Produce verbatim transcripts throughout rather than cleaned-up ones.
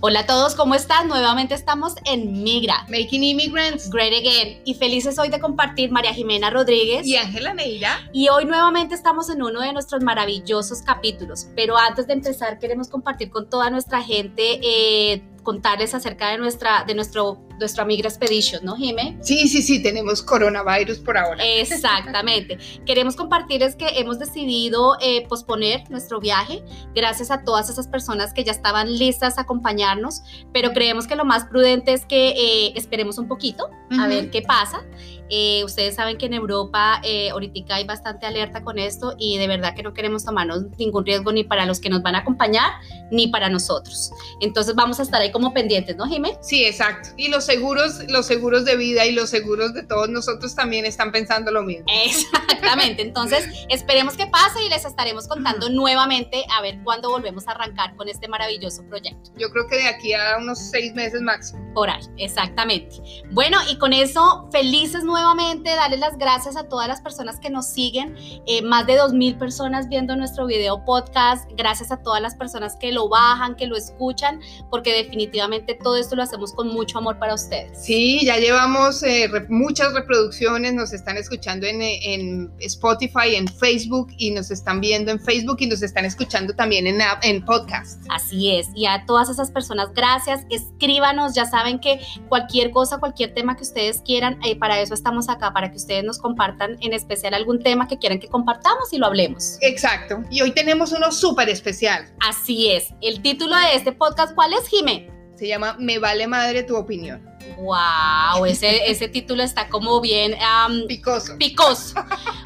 Hola a todos, ¿cómo están? Nuevamente estamos en Migra, Making Immigrants Great Again, y felices hoy de compartir María Jimena Rodríguez y Ángela Neira. Y hoy nuevamente estamos en uno de nuestros maravillosos capítulos, pero antes de empezar queremos compartir con toda nuestra gente, eh, contarles acerca de nuestra, de nuestro, nuestra Amiga Expedition, ¿no, Jimé? Sí, sí, sí, tenemos coronavirus por ahora. Exactamente. Queremos compartirles que hemos decidido eh, posponer nuestro viaje, gracias a todas esas personas que ya estaban listas a acompañarnos, pero creemos que lo más prudente es que eh, esperemos un poquito, uh-huh. a ver qué pasa. Eh, ustedes saben que en Europa eh, ahorita hay bastante alerta con esto y de verdad que no queremos tomarnos ningún riesgo ni para los que nos van a acompañar, ni para nosotros. Entonces vamos a estar ahí como pendientes, ¿no, Jimé? Sí, exacto. Y los seguros, los seguros de vida y los seguros de todos nosotros también están pensando lo mismo. Exactamente. Entonces, esperemos que pase y les estaremos contando nuevamente a ver cuándo volvemos a arrancar con este maravilloso proyecto. Yo creo que de aquí a unos seis meses máximo. Por ahí, exactamente. Bueno, y con eso, felices nuevamente, darles las gracias a todas las personas que nos siguen. Eh, más de dos mil personas viendo nuestro video podcast. Gracias a todas las personas que lo bajan, que lo escuchan, porque definitivamente todo esto lo hacemos con mucho amor para ustedes. Sí, ya llevamos eh, re, muchas reproducciones, nos están escuchando en, en Spotify, en Facebook, y nos están viendo en Facebook y nos están escuchando también en, en podcast. Así es, y a todas esas personas, gracias, escríbanos, ya saben que cualquier cosa, cualquier tema que ustedes quieran, eh, para eso estamos acá, para que ustedes nos compartan en especial algún tema que quieran que compartamos y lo hablemos. Exacto, y hoy tenemos uno súper especial. Así es, el título de este podcast, ¿cuál es, Jimé? Se llama Me Vale Madre Tu Opinión. ¡Wow! Ese, ese título está como bien... Um, picoso. Picoso.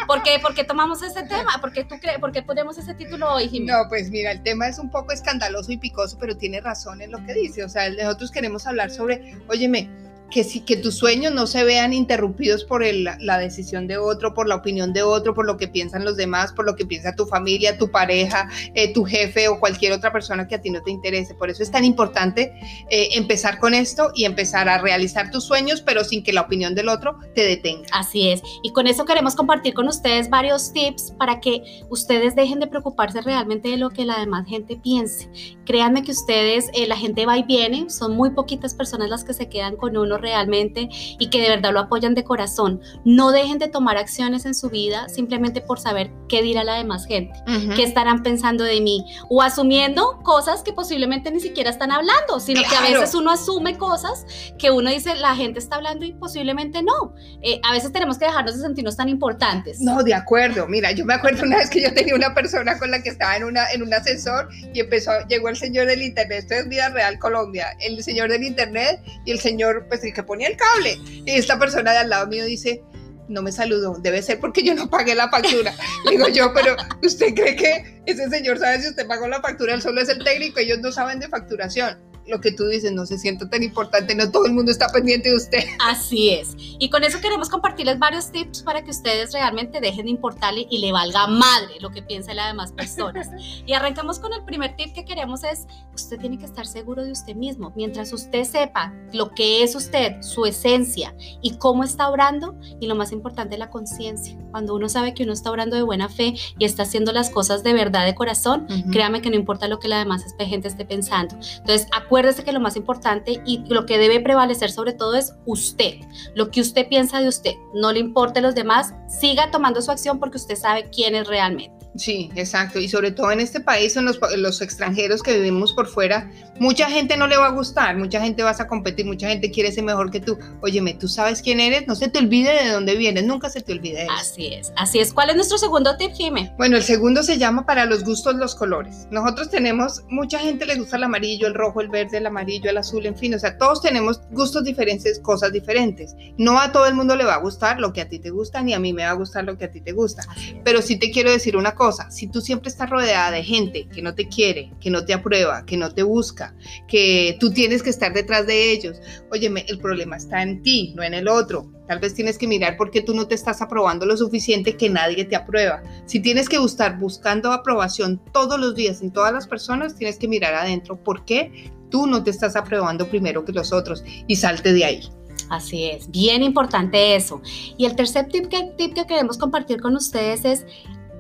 ¿Por qué, ¿Por qué tomamos ese tema? ¿Por qué, tú cre- ¿Por qué ponemos ese título hoy, Jimena? No, pues mira, el tema es un poco escandaloso y picoso, pero tiene razón en lo que dice. O sea, nosotros queremos hablar sobre, óyeme, que, si, que tus sueños no se vean interrumpidos por el, la, la decisión de otro, por la opinión de otro, por lo que piensan los demás, por lo que piensa tu familia, tu pareja, eh, tu jefe o cualquier otra persona que a ti no te interese. Por eso es tan importante eh, empezar con esto y empezar a realizar tus sueños, pero sin que la opinión del otro te detenga. Así es. Y con eso queremos compartir con ustedes varios tips para que ustedes dejen de preocuparse realmente de lo que la demás gente piense. Créanme que ustedes, eh, la gente va y viene, son muy poquitas personas las que se quedan con uno realmente y que de verdad lo apoyan de corazón. No dejen de tomar acciones en su vida simplemente por saber qué dirá la demás gente, uh-huh. qué estarán pensando de mí, o asumiendo cosas que posiblemente ni siquiera están hablando, sino claro. que a veces uno asume cosas que uno dice, la gente está hablando y posiblemente no. Eh, a veces tenemos que dejarnos de sentirnos tan importantes. No, de acuerdo. Mira, yo me acuerdo una vez que yo tenía una persona con la que estaba en, una, en un ascensor y empezó, llegó el señor del internet, esto es Vida Real Colombia, el señor del internet y el señor, pues, que ponía el cable, y esta persona de al lado mío dice, no me saludó, debe ser porque yo no pagué la factura. Digo yo, pero ¿usted cree que ese señor sabe si usted pagó la factura? Él solo es el técnico, ellos no saben de facturación. Lo que tú dices, no se siente tan importante, no todo el mundo está pendiente de usted. Así es, y con eso queremos compartirles varios tips para que ustedes realmente dejen de importarle y le valga madre lo que piensan las demás personas. Y arrancamos con el primer tip que queremos es, usted tiene que estar seguro de usted mismo. Mientras usted sepa lo que es usted, su esencia y cómo está orando, y lo más importante, la conciencia. Cuando uno sabe que uno está orando de buena fe y está haciendo las cosas de verdad, de corazón, uh-huh. créame que no importa lo que la demás gente esté pensando. Entonces, acuérdese que lo más importante y lo que debe prevalecer sobre todo es usted, lo que usted piensa de usted, no le importe a los demás, siga tomando su acción porque usted sabe quién es realmente. Sí, exacto, y sobre todo en este país, en los, en los extranjeros que vivimos por fuera, mucha gente no le va a gustar, mucha gente vas a competir, mucha gente quiere ser mejor que tú. Óyeme, tú sabes quién eres, no se te olvide de dónde vienes, nunca se te olvide de eso. Así es, así es. ¿Cuál es nuestro segundo tip, Jimé? Bueno, el segundo se llama para los gustos los colores. Nosotros tenemos, mucha gente le gusta el amarillo, el rojo, el verde, el amarillo, el azul, en fin, o sea, todos tenemos gustos diferentes, cosas diferentes. No a todo el mundo le va a gustar lo que a ti te gusta, ni a mí me va a gustar lo que a ti te gusta. Pero sí te quiero decir una cosa, si tú siempre estás rodeada de gente que no te quiere, que no te aprueba, que no te busca, que tú tienes que estar detrás de ellos, óyeme, el problema está en ti, no en el otro. Tal vez tienes que mirar por qué tú no te estás aprobando lo suficiente que nadie te aprueba. Si tienes que estar buscando aprobación todos los días en todas las personas, tienes que mirar adentro por qué tú no te estás aprobando primero que los otros y salte de ahí. Así es, bien importante eso. Y el tercer tip que, tip que queremos compartir con ustedes es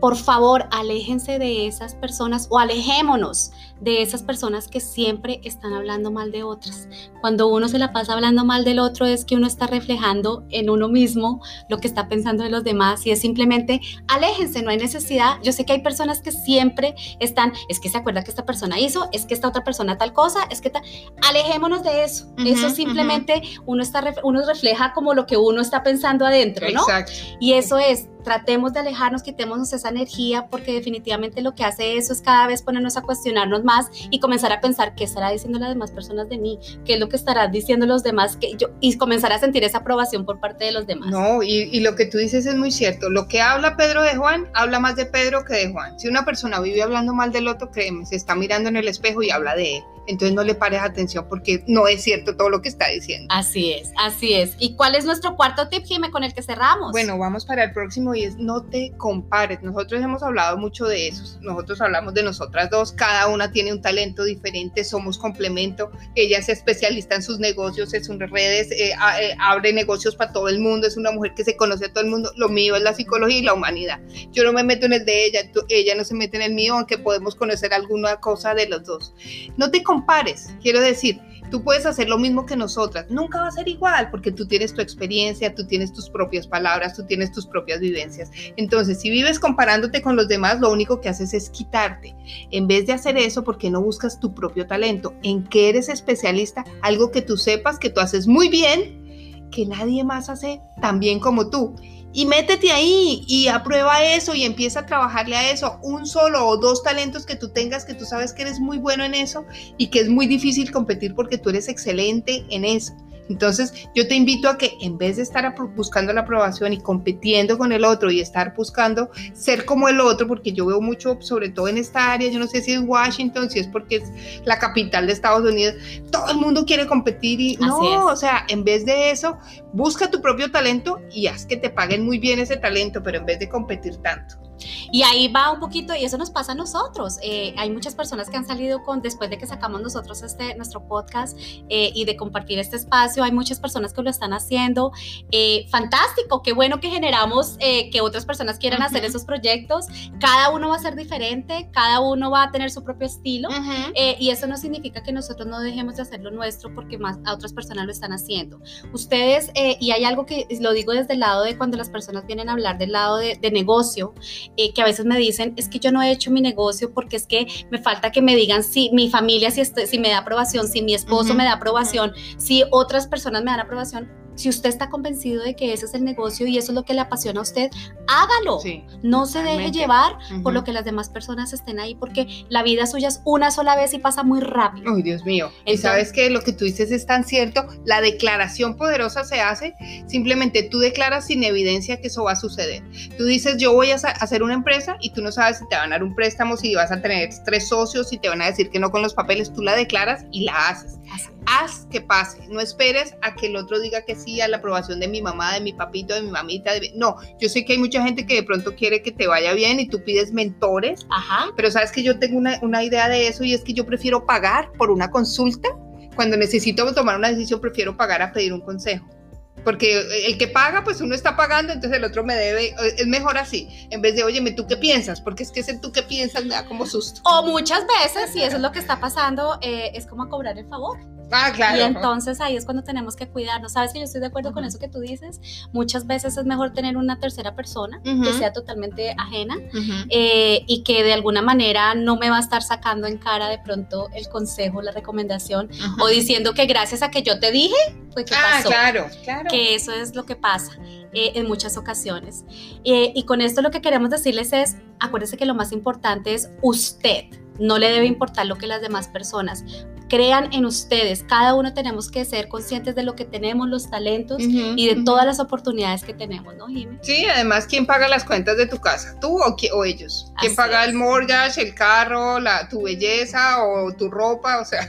por favor, aléjense de esas personas o alejémonos de esas personas que siempre están hablando mal de otras. Cuando uno se la pasa hablando mal del otro es que uno está reflejando en uno mismo lo que está pensando de los demás y es simplemente aléjense, no hay necesidad. Yo sé que hay personas que siempre están, es que se acuerda que esta persona hizo, es que esta otra persona tal cosa, es que tal, alejémonos de eso. Uh-huh, eso simplemente uh-huh. uno, está, uno refleja como lo que uno está pensando adentro, ¿no? Exacto. Y eso es, tratemos de alejarnos, quitémonos esa energía, porque definitivamente lo que hace eso es cada vez ponernos a cuestionarnos más y comenzar a pensar qué estará diciendo las demás personas de mí, qué es lo que estarán diciendo los demás, que yo, y comenzar a sentir esa aprobación por parte de los demás. No, y, y lo que tú dices es muy cierto, lo que habla Pedro de Juan, habla más de Pedro que de Juan. Si una persona vive hablando mal del otro, créeme, se está mirando en el espejo y habla de él. Entonces no le pares atención porque no es cierto todo lo que está diciendo. Así es, así es. ¿Y cuál es nuestro cuarto tip, Jimé, con el que cerramos? Bueno, vamos para el próximo y es no te compares. Nosotros hemos hablado mucho de eso. Nosotros hablamos de nosotras dos. Cada una tiene un talento diferente, somos complemento. Ella es especialista en sus negocios, en sus redes, eh, abre negocios para todo el mundo. Es una mujer que se conoce a todo el mundo. Lo mío es la psicología y la humanidad. Yo no me meto en el de ella, ella no se mete en el mío, aunque podemos conocer alguna cosa de los dos. No te compares. compares, quiero decir, tú puedes hacer lo mismo que nosotras, nunca va a ser igual porque tú tienes tu experiencia, tú tienes tus propias palabras, tú tienes tus propias vivencias. Entonces, si vives comparándote con los demás, lo único que haces es quitarte. En vez de hacer eso, ¿por qué no buscas tu propio talento? ¿En qué eres especialista? Algo que tú sepas que tú haces muy bien, que nadie más hace tan bien como tú. Y métete ahí y aprueba eso y empieza a trabajarle a eso, un solo o dos talentos que tú tengas, que tú sabes que eres muy bueno en eso y que es muy difícil competir porque tú eres excelente en eso. Entonces yo te invito a que en vez de estar buscando la aprobación y compitiendo con el otro y estar buscando ser como el otro, porque yo veo mucho, sobre todo en esta área, yo no sé si es Washington, si es porque es la capital de Estados Unidos, todo el mundo quiere competir y así no, es. O sea, en vez de eso, busca tu propio talento y haz que te paguen muy bien ese talento, pero en vez de competir tanto. Y ahí va un poquito, y eso nos pasa a nosotros. Eh, hay muchas personas que han salido con, después de que sacamos nosotros este, nuestro podcast eh, y de compartir este espacio, hay muchas personas que lo están haciendo. Eh, fantástico, qué bueno que generamos eh, que otras personas quieran uh-huh. hacer esos proyectos. Cada uno va a ser diferente, cada uno va a tener su propio estilo uh-huh. eh, y eso no significa que nosotros no dejemos de hacer lo nuestro porque más a otras personas lo están haciendo. Ustedes, eh, y hay algo que lo digo desde el lado de cuando las personas vienen a hablar del lado de, de negocio, Eh, que a veces me dicen, es que yo no he hecho mi negocio porque es que me falta que me digan si mi familia si, estoy, si me da aprobación, si mi esposo uh-huh. me da aprobación, uh-huh. si otras personas me dan aprobación. Si usted está convencido de que ese es el negocio y eso es lo que le apasiona a usted, hágalo. Sí, no se deje llevar uh-huh. por lo que las demás personas estén ahí, porque la vida suya es una sola vez y pasa muy rápido. Ay, Dios mío. Entonces, y sabes que lo que tú dices es tan cierto, la declaración poderosa se hace, simplemente tú declaras sin evidencia que eso va a suceder. Tú dices, yo voy a hacer una empresa y tú no sabes si te van a dar un préstamo, si vas a tener tres socios, si te van a decir que no con los papeles, tú la declaras y la haces. Así. Haz que pase, no esperes a que el otro diga que sí a la aprobación de mi mamá, de mi papito, de mi mamita, de... no, yo sé que hay mucha gente que de pronto quiere que te vaya bien y tú pides mentores, ajá. pero sabes que yo tengo una, una idea de eso y es que yo prefiero pagar por una consulta, cuando necesito tomar una decisión prefiero pagar a pedir un consejo. Porque el que paga, pues uno está pagando, entonces el otro me debe, es mejor así, en vez de, óyeme, ¿tú qué piensas? Porque es que ese tú qué piensas me da como susto. O muchas veces, y eso es lo que está pasando, eh, es como a cobrar el favor. Ah, claro. Y entonces ahí es cuando tenemos que cuidarnos. Sabes que yo estoy de acuerdo uh-huh. con eso que tú dices, muchas veces es mejor tener una tercera persona uh-huh. que sea totalmente ajena uh-huh. eh, y que de alguna manera no me va a estar sacando en cara de pronto el consejo, la recomendación, uh-huh. o diciendo que gracias a que yo te dije, pues ¿qué pasó? Ah, claro, claro. Que eso es lo que pasa eh, en muchas ocasiones. Eh, y con esto lo que queremos decirles es, acuérdense que lo más importante es usted. No le debe importar lo que las demás personas crean en ustedes. Cada uno tenemos que ser conscientes de lo que tenemos, los talentos uh-huh, y de uh-huh. todas las oportunidades que tenemos, ¿no, Jimmy? Sí, además, ¿quién paga las cuentas de tu casa? ¿Tú o, qui- o ellos? ¿Quién Así paga es. El mortgage, el carro, la, tu belleza o tu ropa? O sea...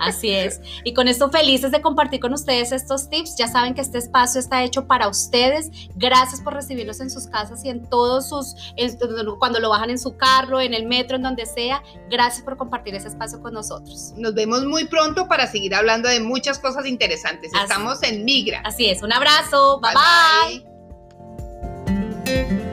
Así es. Y con esto felices de compartir con ustedes estos tips. Ya saben que este espacio está hecho para ustedes. Gracias por recibirnos en sus casas y en todos sus, en, cuando lo bajan en su carro, en el metro, en donde sea. Gracias por compartir ese espacio con nosotros. Nos vemos muy pronto para seguir hablando de muchas cosas interesantes. Así, estamos en Migra. Así es. Un abrazo. Bye, bye. bye. bye.